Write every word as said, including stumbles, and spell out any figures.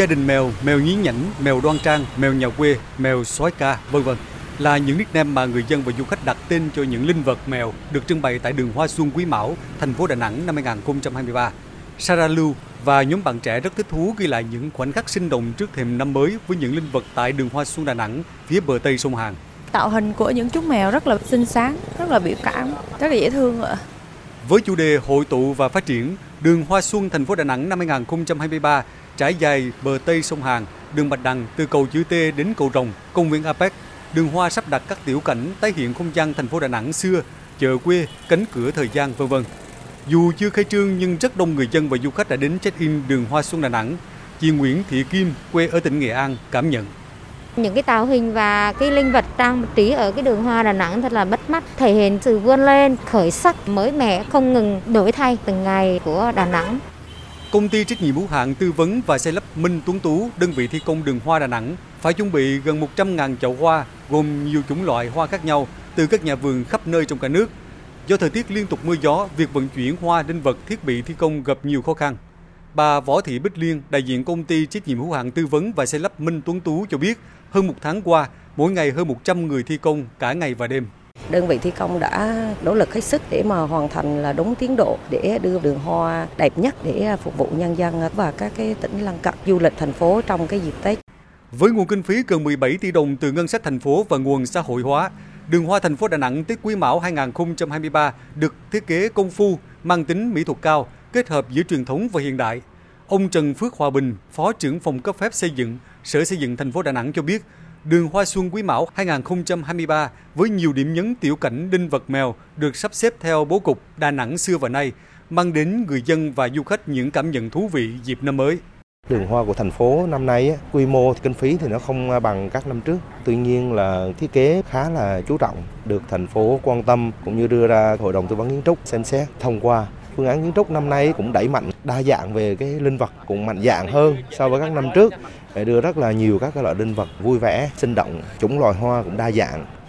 Gia đình mèo, mèo nhí nhảnh, mèo đoan trang, mèo nhà quê, mèo sói ca, vân vân là những nickname mà người dân và du khách đặt tên cho những linh vật mèo được trưng bày tại đường Hoa Xuân Quý Mão, thành phố Đà Nẵng năm hai nghìn không trăm hai mươi ba. Sarah Lu và nhóm bạn trẻ rất thích thú ghi lại những khoảnh khắc sinh động trước thềm năm mới với những linh vật tại đường Hoa Xuân Đà Nẵng, phía bờ Tây sông Hàn. Tạo hình của những chú mèo rất là xinh xắn, rất là biểu cảm, rất là dễ thương ạ. Với chủ đề hội tụ và phát triển, đường Hoa Xuân thành phố Đà Nẵng năm hai nghìn không trăm hai mươi ba trải dài bờ Tây sông Hàn, đường Bạch Đằng từ cầu chữ T đến cầu Rồng, công viên Apec. Đường hoa sắp đặt các tiểu cảnh tái hiện không gian thành phố Đà Nẵng xưa, chợ quê, cánh cửa thời gian, vân vân. Dù chưa khai trương nhưng rất đông người dân và du khách đã đến check-in đường Hoa Xuân Đà Nẵng. Chị Nguyễn Thị Kim, quê ở tỉnh Nghệ An, cảm nhận. Những cái tạo hình và cái linh vật trang trí ở cái đường hoa Đà Nẵng thật là bắt mắt, thể hiện sự vươn lên, khởi sắc, mới mẻ, không ngừng đổi thay từng ngày của Đà Nẵng. Công ty trách nhiệm hữu hạn tư vấn và xây lắp Minh Tuấn Tú, đơn vị thi công đường hoa Đà Nẵng, phải chuẩn bị gần một trăm nghìn chậu hoa, gồm nhiều chủng loại hoa khác nhau từ các nhà vườn khắp nơi trong cả nước. Do thời tiết liên tục mưa gió, việc vận chuyển hoa, linh vật, thiết bị thi công gặp nhiều khó khăn. Bà Võ Thị Bích Liên, đại diện công ty trách nhiệm hữu hạn tư vấn và xây lắp Minh Tuấn Tú cho biết, hơn một tháng qua, mỗi ngày hơn một trăm người thi công cả ngày và đêm. Đơn vị thi công đã nỗ lực hết sức để mà hoàn thành là đúng tiến độ để đưa đường hoa đẹp nhất để phục vụ nhân dân và các cái tỉnh lân cận du lịch thành phố trong cái dịp Tết. Với nguồn kinh phí gần mười bảy tỷ đồng từ ngân sách thành phố và nguồn xã hội hóa, đường hoa thành phố Đà Nẵng Tết Quý Mão hai nghìn không trăm hai mươi ba được thiết kế công phu, mang tính mỹ thuật cao, kết hợp giữa truyền thống và hiện đại. Ông Trần Phước Hòa Bình, Phó trưởng phòng cấp phép xây dựng, Sở Xây dựng thành phố Đà Nẵng cho biết, đường Hoa Xuân Quý Mão hai nghìn không trăm hai mươi ba với nhiều điểm nhấn tiểu cảnh linh vật mèo được sắp xếp theo bố cục Đà Nẵng xưa và nay, mang đến người dân và du khách những cảm nhận thú vị dịp năm mới. Đường hoa của thành phố năm nay quy mô kinh phí thì nó không bằng các năm trước, tuy nhiên là thiết kế khá là chú trọng, được thành phố quan tâm cũng như đưa ra hội đồng tư vấn kiến trúc xem xét thông qua. Phương án kiến trúc năm nay cũng đẩy mạnh đa dạng về cái linh vật, cũng mạnh dạng hơn so với các năm trước, để đưa rất là nhiều các loại linh vật vui vẻ, sinh động, chủng loài hoa cũng đa dạng.